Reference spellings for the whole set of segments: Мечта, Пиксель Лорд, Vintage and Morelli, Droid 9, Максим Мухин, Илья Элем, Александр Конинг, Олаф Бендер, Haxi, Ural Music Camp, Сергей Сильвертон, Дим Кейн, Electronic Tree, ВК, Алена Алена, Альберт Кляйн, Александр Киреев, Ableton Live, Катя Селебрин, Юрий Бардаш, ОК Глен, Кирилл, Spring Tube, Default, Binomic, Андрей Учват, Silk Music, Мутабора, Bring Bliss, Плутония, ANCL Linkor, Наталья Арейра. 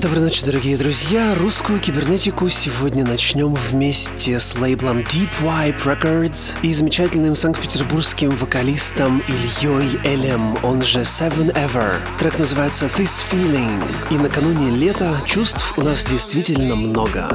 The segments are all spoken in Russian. Доброй ночи, дорогие друзья! Русскую кибернетику сегодня начнем вместе с лейблом Deep Wipe Records и замечательным санкт-петербургским вокалистом Ильей Элем, он же Seven Ever. Трек называется This Feeling. И накануне лета чувств у нас действительно много.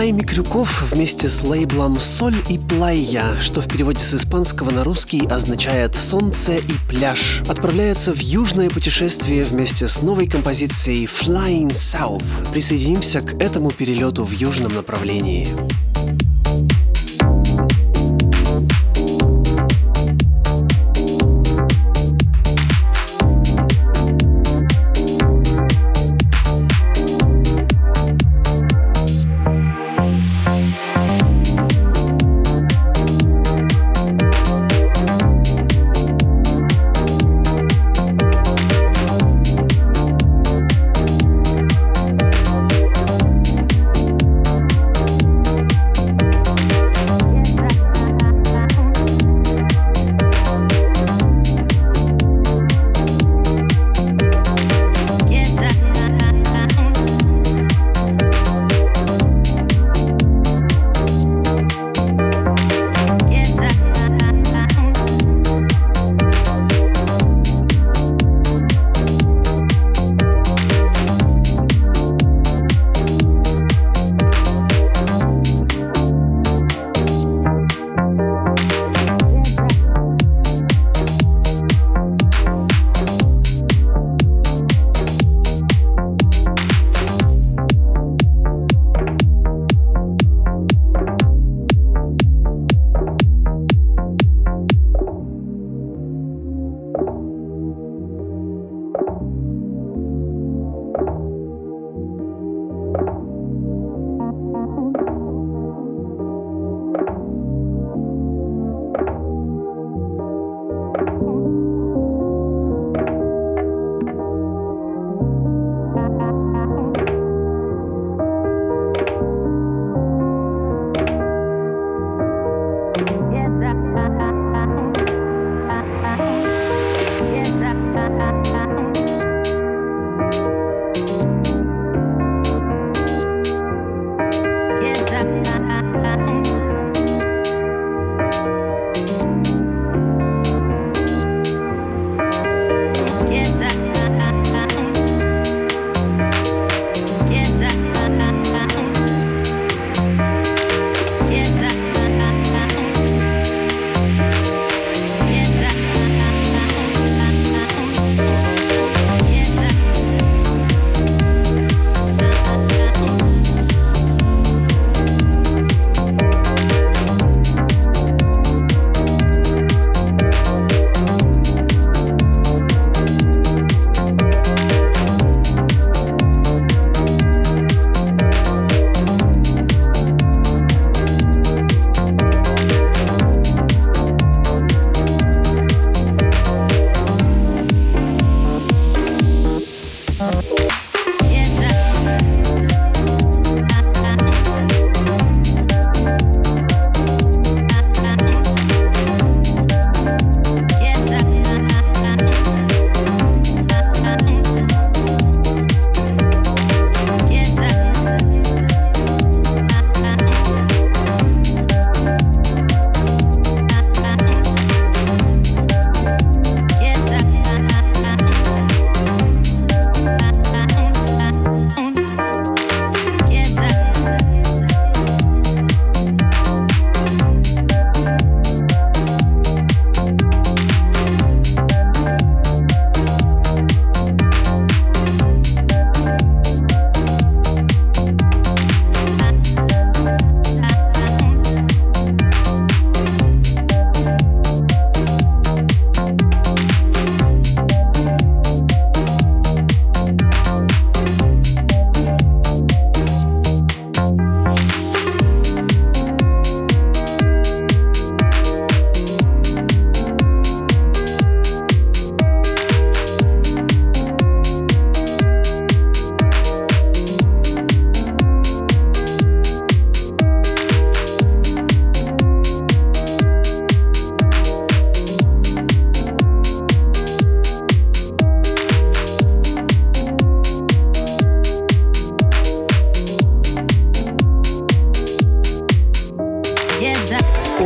Микрюков вместе с лейблом Sol y Playa, что в переводе с испанского на русский означает «солнце и пляж», отправляется в южное путешествие вместе с новой композицией Flying South. Присоединимся к этому перелету в южном направлении.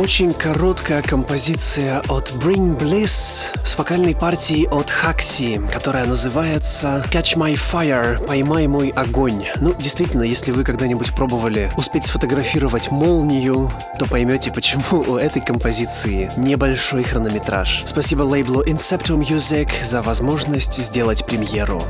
очень короткая композиция от Bring Bliss с вокальной партией от Haxi, которая называется Catch My Fire, поймай мой огонь. Ну, действительно, если вы когда-нибудь пробовали успеть сфотографировать молнию, то поймете, почему у этой композиции небольшой хронометраж. Спасибо лейблу Inceptum Music за возможность сделать премьеру.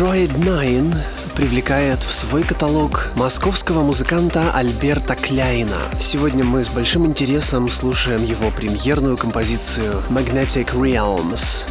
Droid 9 привлекает в свой каталог московского музыканта Альберта Кляйна. Сегодня мы с большим интересом слушаем его премьерную композицию Magnetic Realms.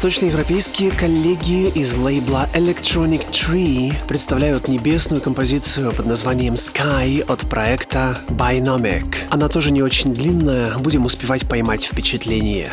Восточноевропейские коллеги из лейбла Electronic Tree представляют небесную композицию под названием Sky от проекта Binomic. Она тоже не очень длинная, будем успевать поймать впечатление.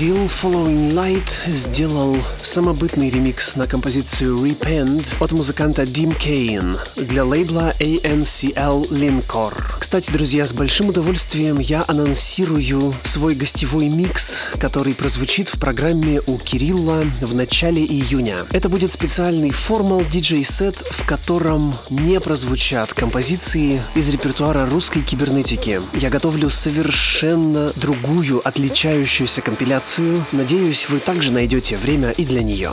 Кирилл Following Light сделал самобытный ремикс на композицию Repend от музыканта Дим Кейн для лейбла ANCL Linkor. Кстати, друзья, с большим удовольствием я анонсирую свой гостевой микс, который прозвучит в программе у Кирилла в начале июня. Это будет специальный формал диджей-сет, в котором не прозвучат композиции из репертуара русской кибернетики. Я готовлю совершенно другую, отличающуюся компиляцию. Надеюсь, вы также найдете время и для нее.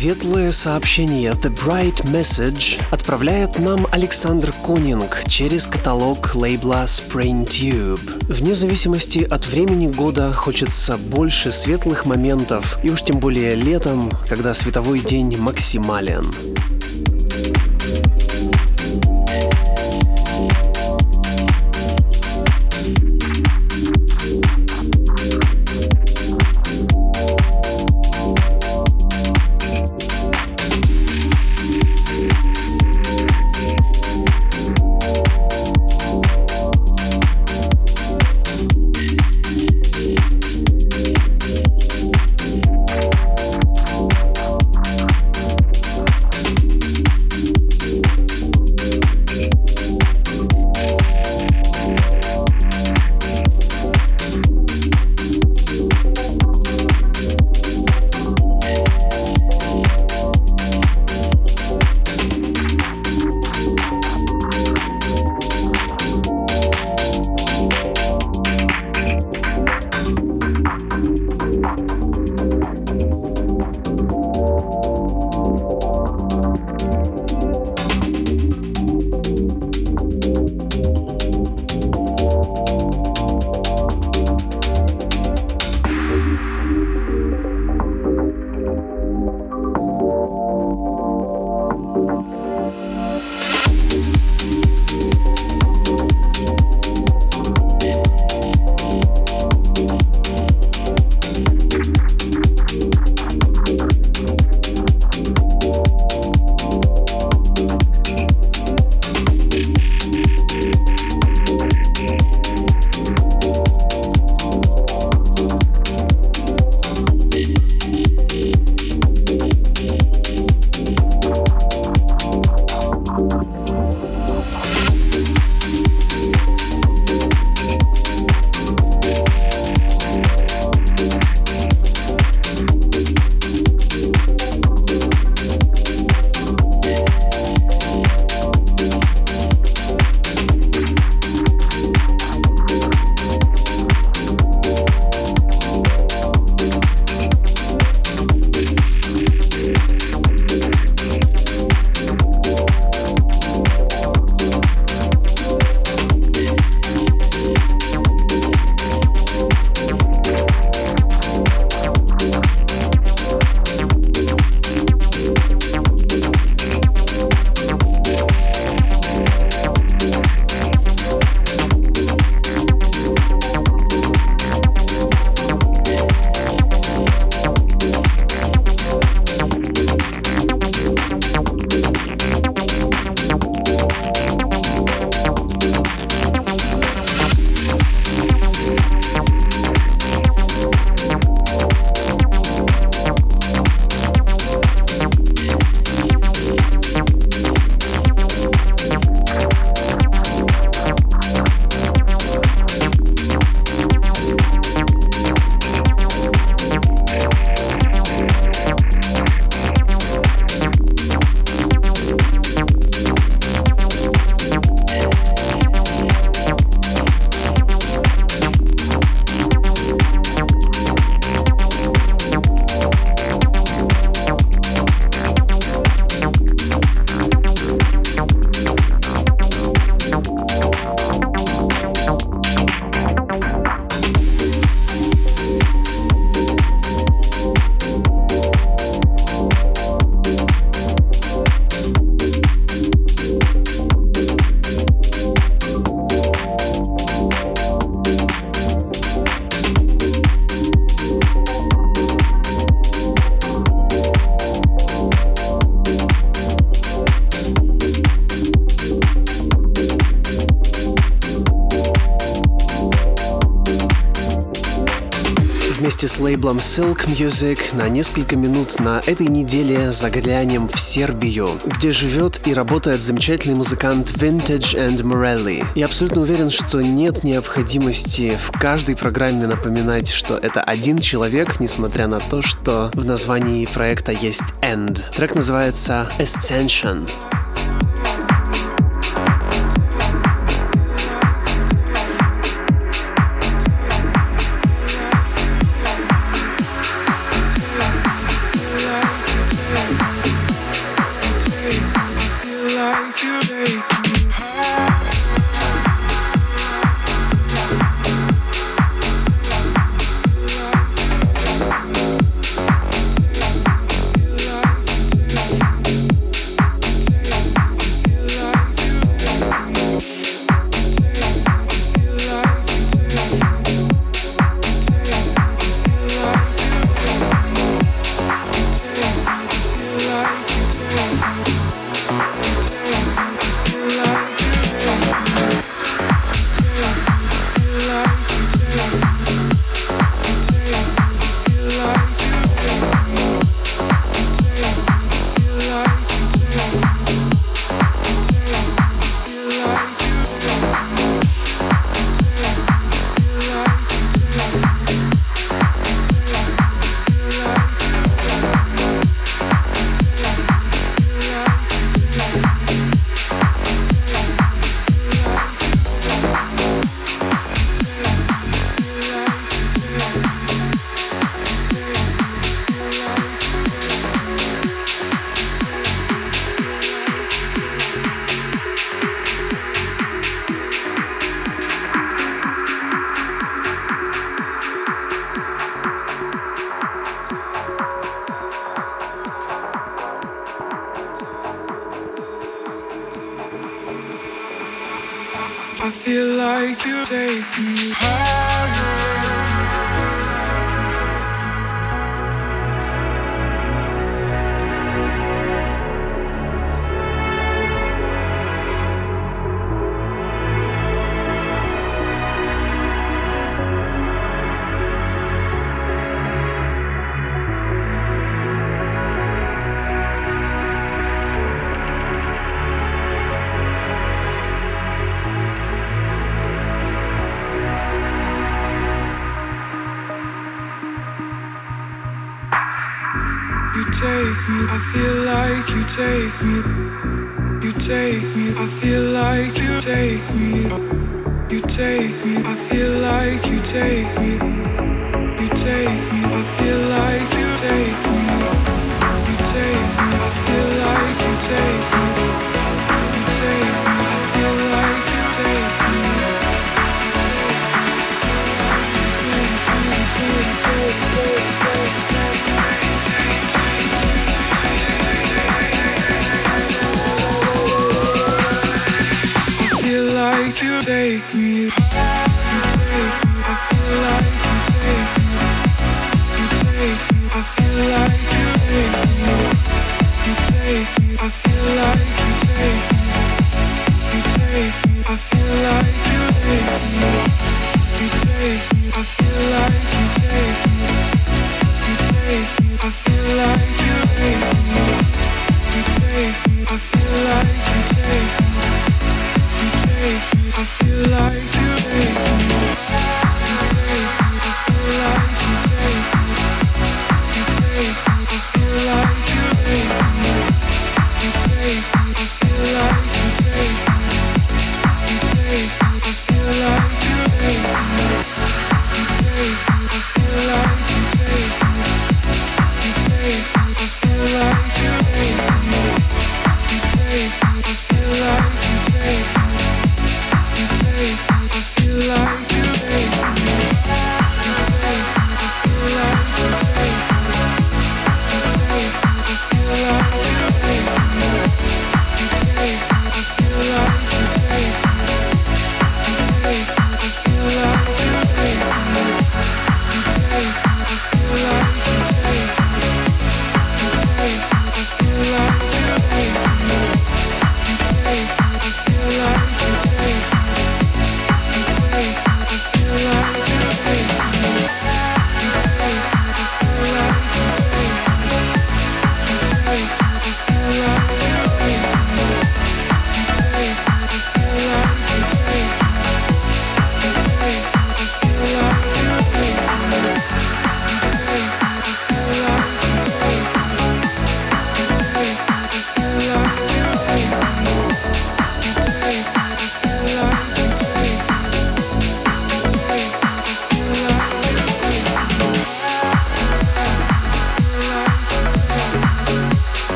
Светлое сообщение The Bright Message отправляет нам Александр Конинг через каталог лейбла Spring Tube. Вне зависимости от времени года хочется больше светлых моментов, и уж тем более летом, когда световой день максимален. С лейблом Silk Music на несколько минут на этой неделе заглянем в Сербию, где живет и работает замечательный музыкант Vintage and Morelli. Я абсолютно уверен, что нет необходимости в каждой программе напоминать, что это один человек, несмотря на то, что в названии проекта есть End. Трек называется Ascension.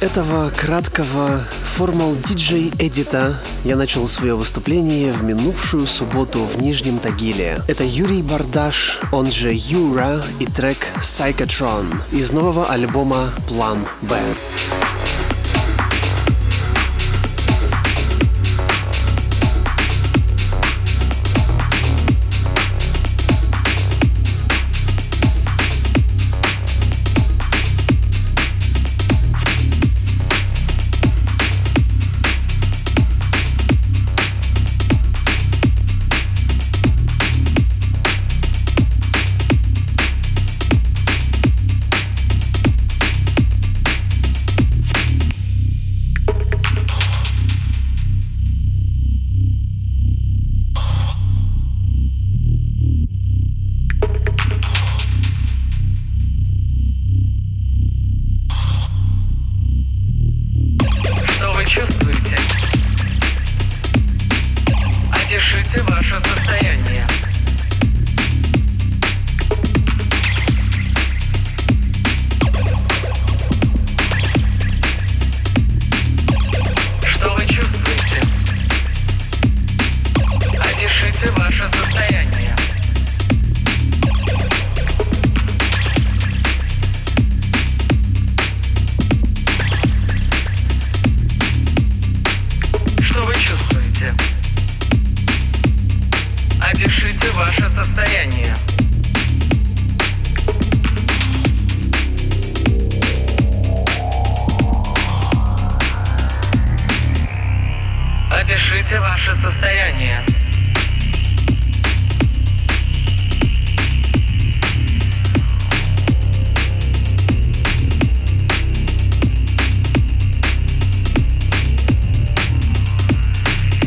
Этого краткого формал-диджей-эдита я начал свое выступление в минувшую субботу в Нижнем Тагиле. Это Юрий Бардаш, он же Юра, и трек «Psychotron» из нового альбома «План Б». Опишите ваше состояние.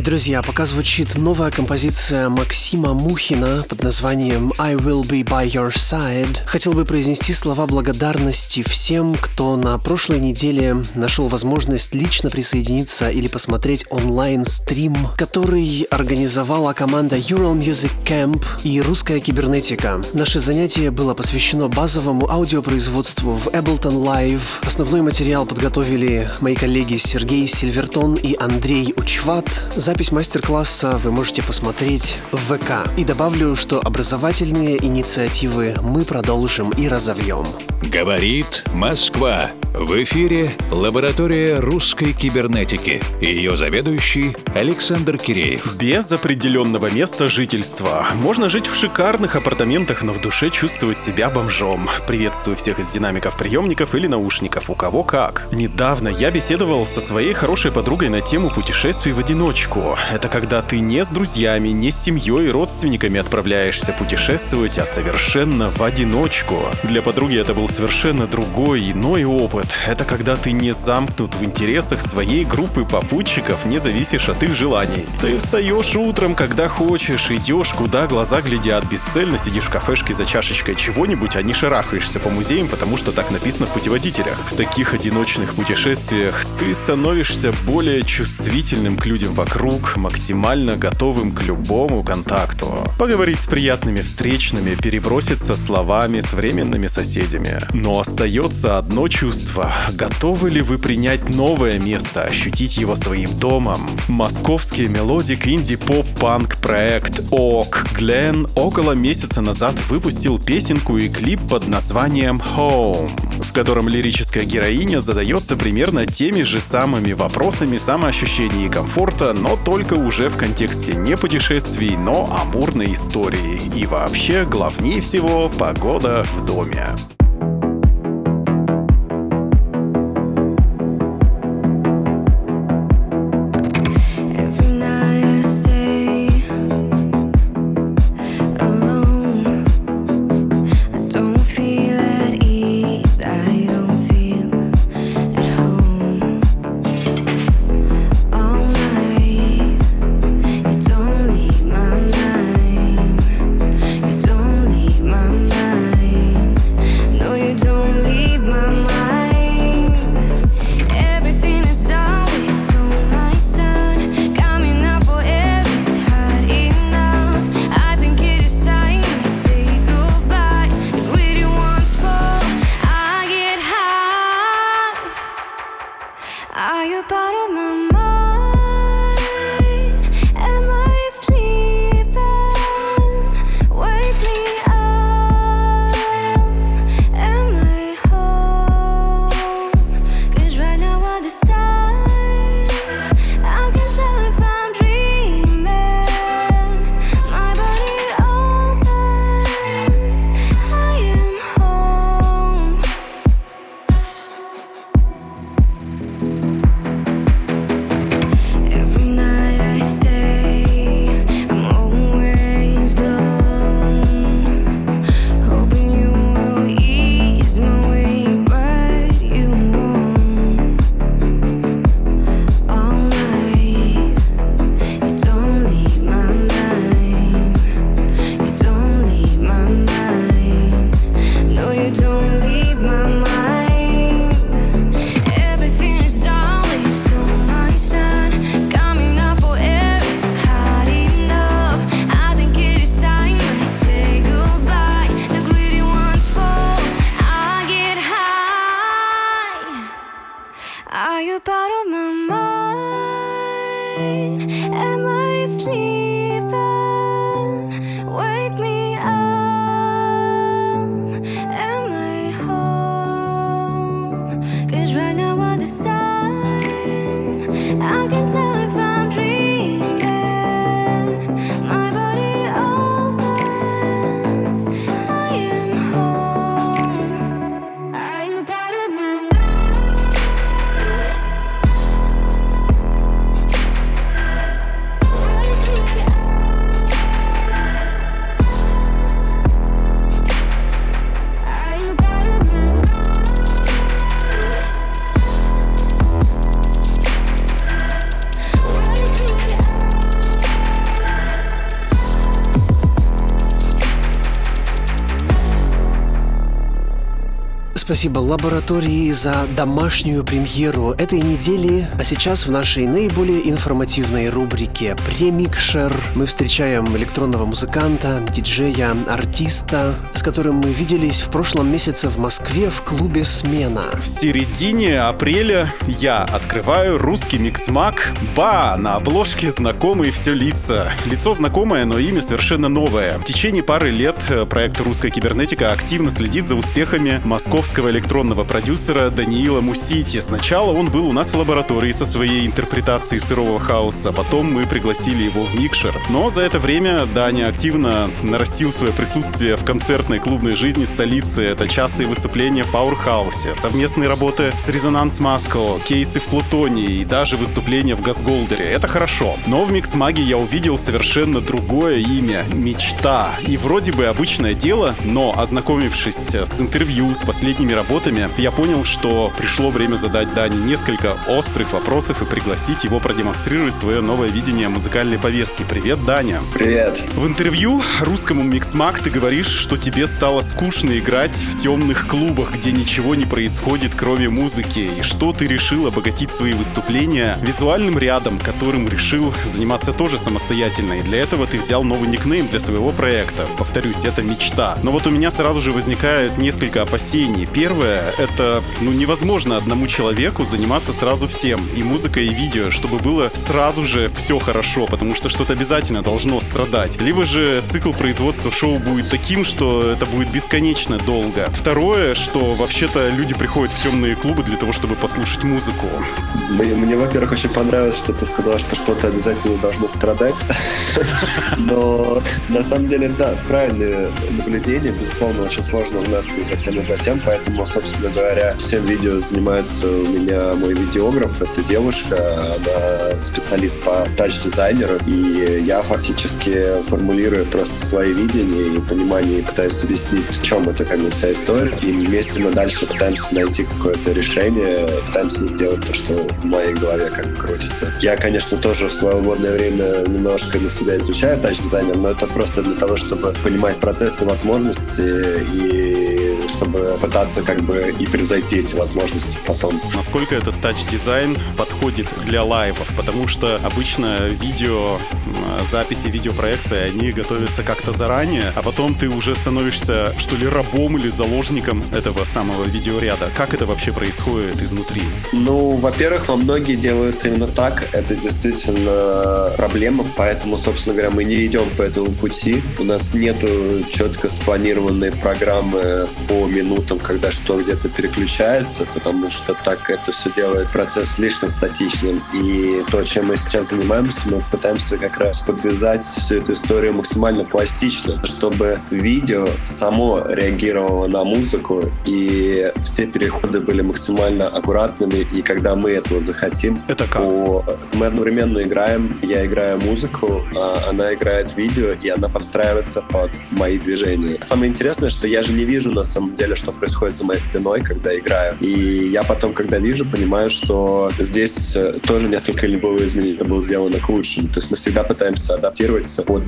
Друзья, пока звучит новая композиция Максима Мухина под названием «I will be by your side», хотел бы произнести слова благодарности всем, кто на прошлой неделе нашел возможность лично присоединиться или посмотреть онлайн-стрим, который организовала команда Ural Music Camp и «Русская кибернетика». Наше занятие было посвящено базовому аудиопроизводству в Ableton Live. Основной материал подготовили мои коллеги Сергей Сильвертон и Андрей Учват. Запись мастер-класса вы можете посмотреть в ВК. И добавлю, что образовательные инициативы мы продолжим и разовьем. Говорит Москва. В эфире лаборатория русской кибернетики. Ее заведующий Александр Киреев. Без определенного места жительства. Можно жить в шикарных апартаментах, но в душе чувствовать себя бомжом. Приветствую всех из динамиков, приемников или наушников, у кого как. Недавно я беседовал со своей хорошей подругой на тему путешествий в одиночку. Это когда ты не с друзьями, не с семьей и родственниками отправляешься путешествовать, а совершенно в одиночку. Для подруги это был совершенно другой, иной опыт. Это когда ты не замкнут в интересах своей группы попутчиков, не зависишь от их желаний. Ты встаешь утром, когда хочешь, идешь, куда глаза глядят, бесцельно сидишь в кафешке за чашечкой чего-нибудь, а не шарахаешься по музеям, потому что так написано в путеводителях. В таких одиночных путешествиях ты становишься более чувствительным к людям вокруг, максимально готовым к любому контакту. Поговорить с приятными встречными, переброситься словами с временными соседями. Но остается одно чувство. Готовы ли вы принять новое место, ощутить его своим домом? Московский мелодик инди-поп-панк проект ОК Глен около месяца назад выпустил песенку и клип под названием «Home», в котором лирическая героиня задается примерно теми же самыми вопросами самоощущения и комфорта, но только уже в контексте не путешествий, но амурной истории. И вообще, главнее всего, погода в доме. Спасибо лаборатории за домашнюю премьеру этой недели. А сейчас в нашей наиболее информативной рубрике «Премикшер» мы встречаем электронного музыканта, диджея, артиста, с которым мы виделись в прошлом месяце в Москве в клубе «Смена». В середине апреля я открываю русский микс-мак. Ба! На обложке знакомые все лица. Лицо знакомое, но имя совершенно новое. В течение пары лет проект «Русская кибернетика» активно следит за успехами московского электронного продюсера Даниила Мусити. Сначала он был у нас в лаборатории со своей интерпретацией сырого хаоса, потом мы пригласили его в микшер. Но за это время Даня активно нарастил свое присутствие в концертной клубной жизни столицы. Это частые выступления в Пауэрхаусе, совместные работы с Резонанс Москва, кейсы в Плутонии и даже выступления в Газгольдере. Это хорошо. Но в микс-маге я увидел совершенно другое имя — Мечта. И вроде бы обычное дело, но, ознакомившись с интервью, с последними работами, я понял, что пришло время задать Дане несколько острых вопросов и пригласить его продемонстрировать свое новое видение музыкальной повестки. Привет, Даня. Привет. В интервью русскому микс-маг ты говоришь, что тебе стало скучно играть в темных клубах, где ничего не происходит, кроме музыки, и что ты решил обогатить свои выступления визуальным рядом, которым решил заниматься тоже самостоятельно, и для этого ты взял новый никнейм для своего проекта. Повторюсь, это «Мечта». Но вот у меня сразу же возникает несколько опасений. Первое — это, невозможно одному человеку заниматься сразу всем, и музыкой, и видео, чтобы было сразу же все хорошо, потому что что-то обязательно должно страдать. Либо же цикл производства шоу будет таким, что это будет бесконечно долго. Второе, что вообще-то люди приходят в темные клубы для того, чтобы послушать музыку. Мне, во-первых, очень понравилось, что ты сказала, что что-то обязательно должно страдать. Но на самом деле, да, правильное наблюдение. Безусловно, очень сложно угнаться за тем и за тем, поэтому, собственно говоря, всем видео занимается у меня мой видеограф. Это девушка, она специалист по тач-дизайнеру, и я фактически формулирую просто свои видения и понимание, и пытаюсь объяснить, в чем это вся история. И вместе мы дальше пытаемся найти какое-то решение, пытаемся сделать то, что в моей голове как крутится. Я, конечно, тоже в свободное время немножко для себя изучаю тач-дизайнер, но это просто для того, чтобы понимать процессы, возможности и чтобы пытаться и превзойти эти возможности потом. Насколько этот тач-дизайн подходит для лайвов? Потому что обычно видеозаписи, видеопроекции, они готовятся как-то заранее, а потом ты уже становишься, что ли, рабом или заложником этого самого видеоряда. Как это вообще происходит изнутри? Во-первых, во многие делают именно так. Это действительно проблема, поэтому, собственно говоря, мы не идем по этому пути. У нас нету четко спланированной программы по минутам, когда что где-то переключается, потому что так это все делает процесс слишком статичным. И то, чем мы сейчас занимаемся, мы пытаемся как раз подвязать всю эту историю максимально пластично, чтобы видео само реагировало на музыку, и все переходы были максимально аккуратными, и когда мы этого захотим. Это как? Мы одновременно играем, я играю музыку, а она играет видео, и она подстраивается под мои движения. Самое интересное, что я же не вижу на самом деле, что происходит за моей спиной, когда играю. И я потом, когда вижу, понимаю, что здесь тоже несколько любого изменения было сделано к лучшему. То есть мы всегда пытаемся адаптироваться под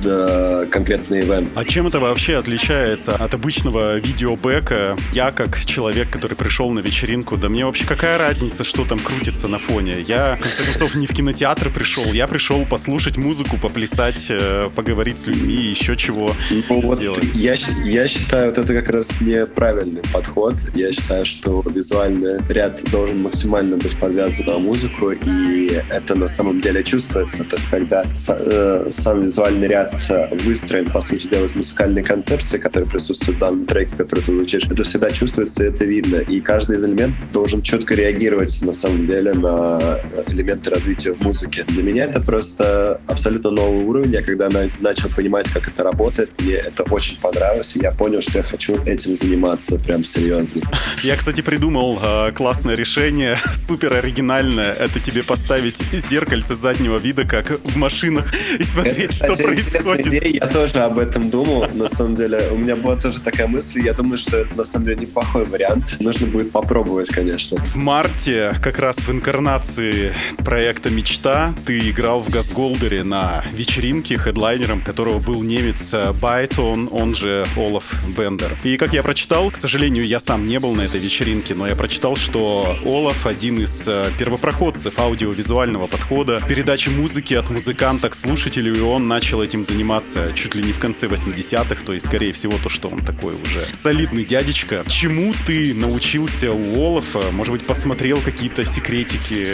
конкретный ивент. А чем это вообще отличается от обычного видеобэка? Я как человек, который пришел на вечеринку, да мне вообще какая разница, что там крутится на фоне? Я, в конце концов, не в кинотеатр пришел, я пришел послушать музыку, поплясать, поговорить с людьми и еще чего сделать. Вот я считаю, это как раз неправильный подход. Я считаю, что визуальный ряд должен максимально быть подвязан на музыку, и это на самом деле чувствуется. То есть когда сам визуальный ряд выстроен, по сути дела, из музыкальной концепции, которая присутствует в данном треке, который ты звучишь, это всегда чувствуется, и это видно. И каждый из элементов должен четко реагировать на самом деле на элементы развития музыки. Для меня это просто абсолютно новый уровень. Я когда начал понимать, как это работает, мне это очень понравилось, и я понял, что я хочу этим заниматься прям серьезно. Я, кстати, придумал классное решение, супер оригинальное. Это тебе поставить зеркальце заднего вида, как в машинах, и смотреть, что происходит. Я тоже об этом думал, на самом деле. У меня была тоже такая мысль, я думаю, что это на самом деле неплохой вариант. Нужно будет попробовать, конечно. В марте, как раз в инкарнации проекта «Мечта», ты играл в Газгольдере на вечеринке, хедлайнером которого был немец Байтон, он же Олаф Бендер. И, как я прочитал, к сожалению, я сам не был на этой вечеринке, но я прочитал, что Олаф — один из первопроходцев аудиовизуального подхода передачи музыки от музыканта к слушателю, и он начал этим заниматься чуть ли не в конце 80-х, то есть, скорее всего, то, что он такой уже солидный дядечка. Чему ты научился у Олафа? Может быть, подсмотрел какие-то секретики,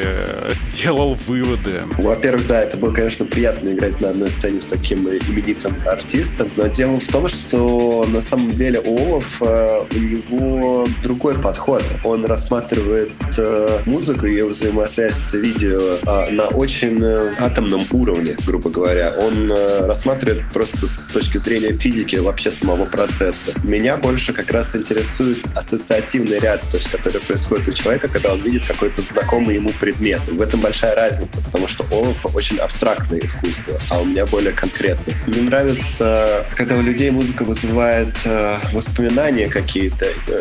сделал выводы? Во-первых, да, это было, конечно, приятно играть на одной сцене с таким именитым артистом, но дело в том, что на самом деле Олаф, у него другой подход. Он рассматривает музыку и ее взаимосвязь с видео на очень атомном уровне, грубо говоря. Он рассматривает просто с точки зрения физики вообще самого процесса. Меня больше как раз интересует ассоциативный ряд, то есть, который происходит у человека, когда он видит какой-то знакомый ему предмет. В этом большая разница, потому что Олаф очень абстрактное искусство, а у меня более конкретное. Мне нравится, когда у людей музыка вызывает воспоминания какие-то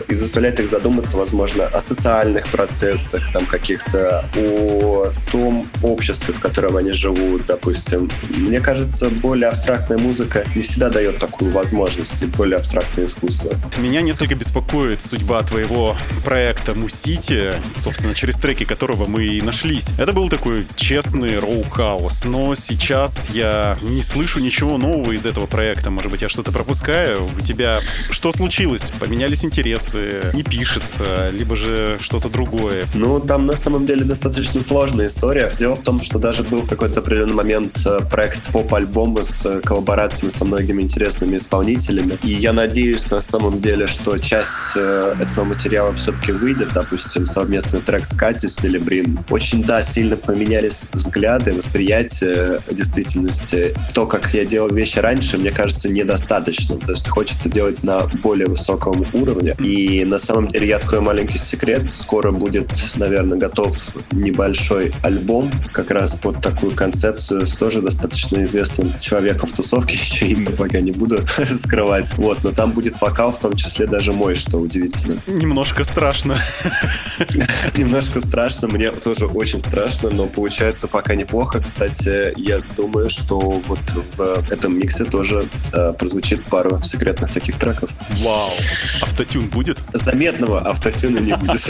и заставляет их задуматься, возможно, о социальных процессах, там каких-то, о том обществе, в котором они живут, допустим. Мне кажется, более абстрактная музыка не всегда дает такую возможность, и более абстрактное искусство. Меня несколько беспокоит судьба твоего проекта Мусити, собственно, через треки которого мы и нашлись. Это был такой честный роу-хаус, но сейчас я не слышу ничего нового из этого проекта. Может быть, я что-то пропускаю? У тебя что случилось? Поменялись интересы? Не пишется? Либо же что-то другое? Ну, там на самом деле достаточно сложная история. Дело в том, что даже был какой-то определенный момент проект поп-альбома с коллаборациями со многими интересными исполнителями. И я надеюсь, на самом деле, что часть этого материала все-таки выйдет. Допустим, совместный трек с Катей Селебрин. Очень, да, сильно поменялись взгляды, восприятие действительности. То, как я делал вещи раньше, мне кажется, недостаточно. То есть хочется делать на более высоком уровне. И на самом деле я открою маленький секрет. Скоро будет, наверное, готов небольшой альбом как раз под такую концепцию с тоже достаточно известным человеком в тусовке. Еще имя пока не буду скрывать. Вот, но там будет вокал, в том числе даже мой, что удивительно. Немножко страшно. Немножко страшно. Мне тоже очень страшно, но получается пока неплохо. Кстати, я думаю, что вот в этом миксе тоже прозвучит пару секретных таких треков. Вау! Автотюн будет? Заметного автотюна не будет.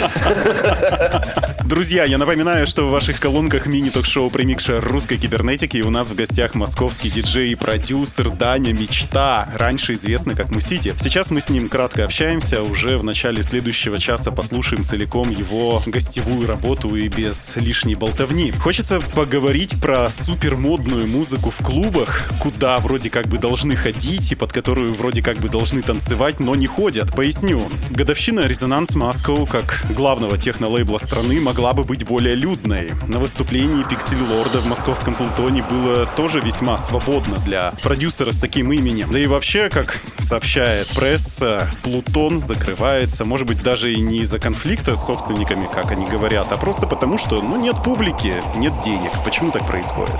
Друзья, я напоминаю, что в ваших колонках мини-ток-шоу «Примикша русской кибернетики», и у нас в гостях московский диджей и продюсер Даня Мечта, раньше известный как Мусити. Сейчас мы с ним кратко общаемся, уже в начале следующего часа послушаем целиком его гостевую работу и без лишней болтовни. Хочется поговорить про супермодную музыку в клубах, куда вроде как бы должны ходить и под которую вроде как бы должны танцевать, но не ходят. Поясню. Годовщина «Резонанс Москва» как главного техно-лейбла страны могла бы быть более людной. На выступлении «Пиксель Лорда» в московском Плутоне было тоже весьма свободно для продюсера с таким именем. Да и вообще, как сообщает пресса, Плутон закрывается, может быть, даже и не из-за конфликта с собственниками, как они говорят, а просто потому, что, нет публики, нет денег. Почему так происходит?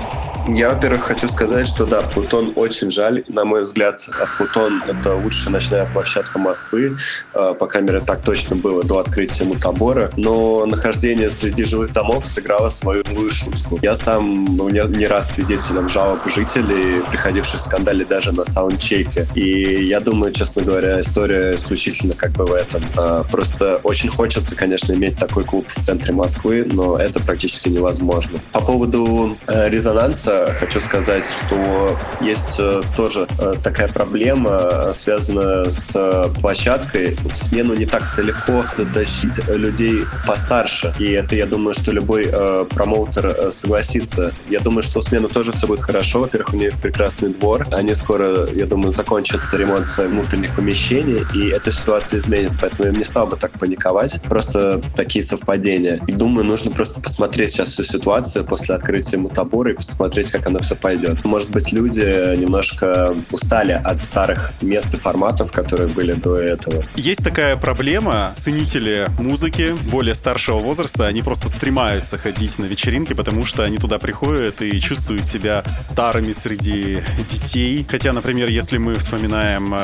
Я, во-первых, хочу сказать, что да, Плутон очень жаль. На мой взгляд, Плутон — это лучшая ночная площадка Москвы. По крайней мере, так точно было до открытия мутабора. Но нахождение среди живых домов сыграло свою злую шутку. Я сам был не раз свидетелем жалоб жителей, приходивших скандали даже на саундчеке. И я думаю, честно говоря, история исключительно как бы в этом. Просто очень хочется, конечно, иметь такой клуб в центре Москвы, но это практически невозможно. По поводу резонанса хочу сказать, что есть тоже такая проблема, связанная с площадкой. В смену не так-то легко затащить людей постарше. И это, я думаю, что любой промоутер согласится. Я думаю, что в смену тоже все будет хорошо. Во-первых, у них прекрасный двор. Они скоро, я думаю, закончат ремонт своих внутренних помещений, и эта ситуация изменится. Поэтому я не стал бы так паниковать. Просто такие совпадения. И думаю, нужно просто посмотреть сейчас всю ситуацию после открытия мутабора и посмотреть, как оно все пойдет. Может быть, люди немножко устали от старых мест и форматов, которые были до этого. Есть такая проблема. Ценители музыки более старшего возраста, они просто стремаются ходить на вечеринки, потому что они туда приходят и чувствуют себя старыми среди детей. Хотя, например, если мы вспоминаем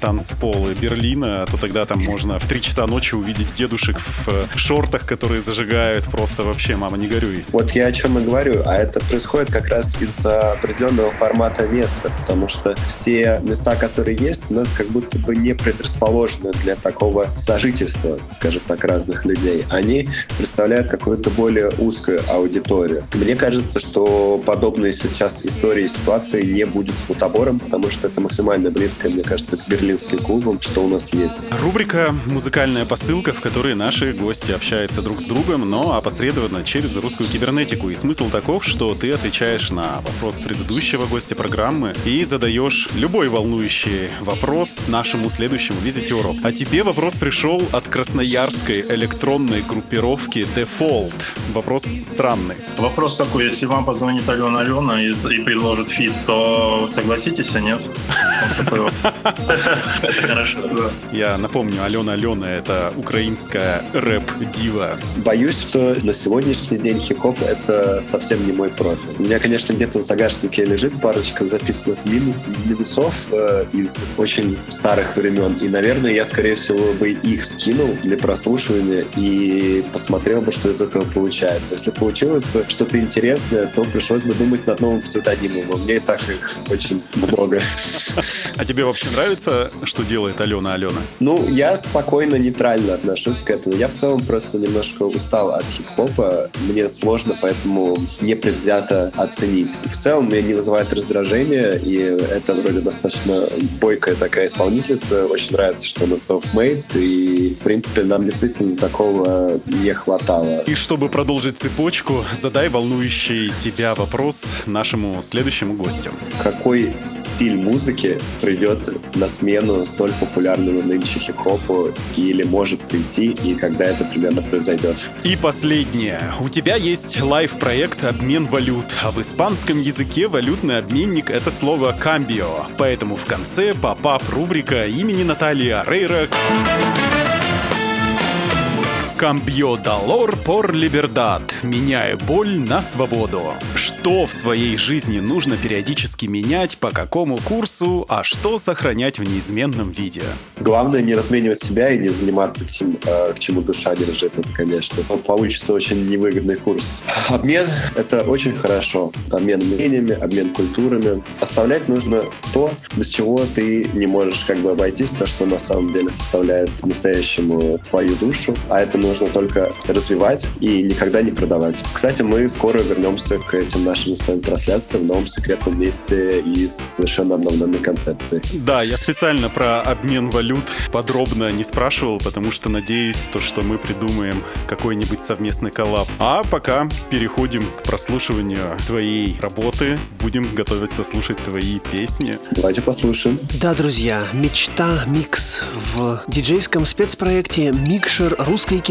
танцполы Берлина, то тогда там можно в 3 часа ночи увидеть дедушек в шортах, которые зажигают просто вообще «мама, не горюй». Вот я о чем и говорю, а это происходит как раз сейчас из-за определенного формата места, потому что все места, которые есть, у нас как будто бы не предрасположены для такого сожительства, скажем так, разных людей. Они представляют какую-то более узкую аудиторию. Мне кажется, что подобные сейчас истории и ситуации не будет с Мутобором, потому что это максимально близко, мне кажется, к берлинским клубам, что у нас есть. Рубрика «Музыкальная посылка», в которой наши гости общаются друг с другом, но опосредованно через русскую кибернетику. И смысл таков, что ты отвечаешь на вопрос предыдущего гостя программы и задаешь любой волнующий вопрос нашему следующему визитеру. А тебе вопрос пришел от красноярской электронной группировки Default. Вопрос странный. Вопрос такой: если вам позвонит Алена Алена и предложит фит, то согласитесь, а нет? Это хорошо. Я напомню, Алена Алена — это украинская рэп-дива. Боюсь, что на сегодняшний день хип-хоп — это совсем не мой профиль. У меня, конечно, где-то в загашнике лежит парочка записанных минусов из очень старых времен. И, наверное, я, скорее всего, бы их скинул для прослушивания и посмотрел бы, что из этого получается. Если получилось бы что-то интересное, то пришлось бы думать над новым псевдонимом. Мне и так их очень много. А тебе вообще нравится, что делает Алена Алена? Ну, я спокойно, нейтрально отношусь к этому. Я в целом просто немножко устал от хип-хопа. Мне сложно, поэтому непредвзято оценить. В целом меня не вызывает раздражения, и это вроде достаточно бойкая такая исполнительница. Очень нравится, что она self-made, и, в принципе, нам действительно такого не хватало. И чтобы продолжить цепочку, задай волнующий тебя вопрос нашему следующему гостю. Какой стиль музыки придет на смену столь популярному нынче хип-хопу или может прийти, и когда это примерно произойдет? И последнее. У тебя есть лайв-проект «Обмен валют», а в испанском языке валютный обменник — это слово «камбио». Поэтому в конце поп-ап рубрика имени Натальи Арейра «Камбио долор пор либердад», меняя боль на свободу. Что в своей жизни нужно периодически менять, по какому курсу, а что сохранять в неизменном виде? Главное не разменивать себя и не заниматься тем, к чему душа не лежит. Это, конечно, получится очень невыгодный курс. Обмен — это очень хорошо. Обмен мнениями, обмен культурами. Оставлять нужно то, без чего ты не можешь как бы обойтись, то, что на самом деле составляет по-настоящему твою душу. А это нужно только развивать и никогда не продавать. Кстати, мы скоро вернемся к этим нашим своим трансляциям в новом секретном месте и совершенно обновленной концепции. Да, я специально про обмен валют подробно не спрашивал, потому что надеюсь, то, что мы придумаем какой-нибудь совместный коллаб. А пока переходим к прослушиванию твоей работы. Будем готовиться слушать твои песни. Давайте послушаем. Да, друзья, «Мечта» микс в диджейском спецпроекте «Микшер русской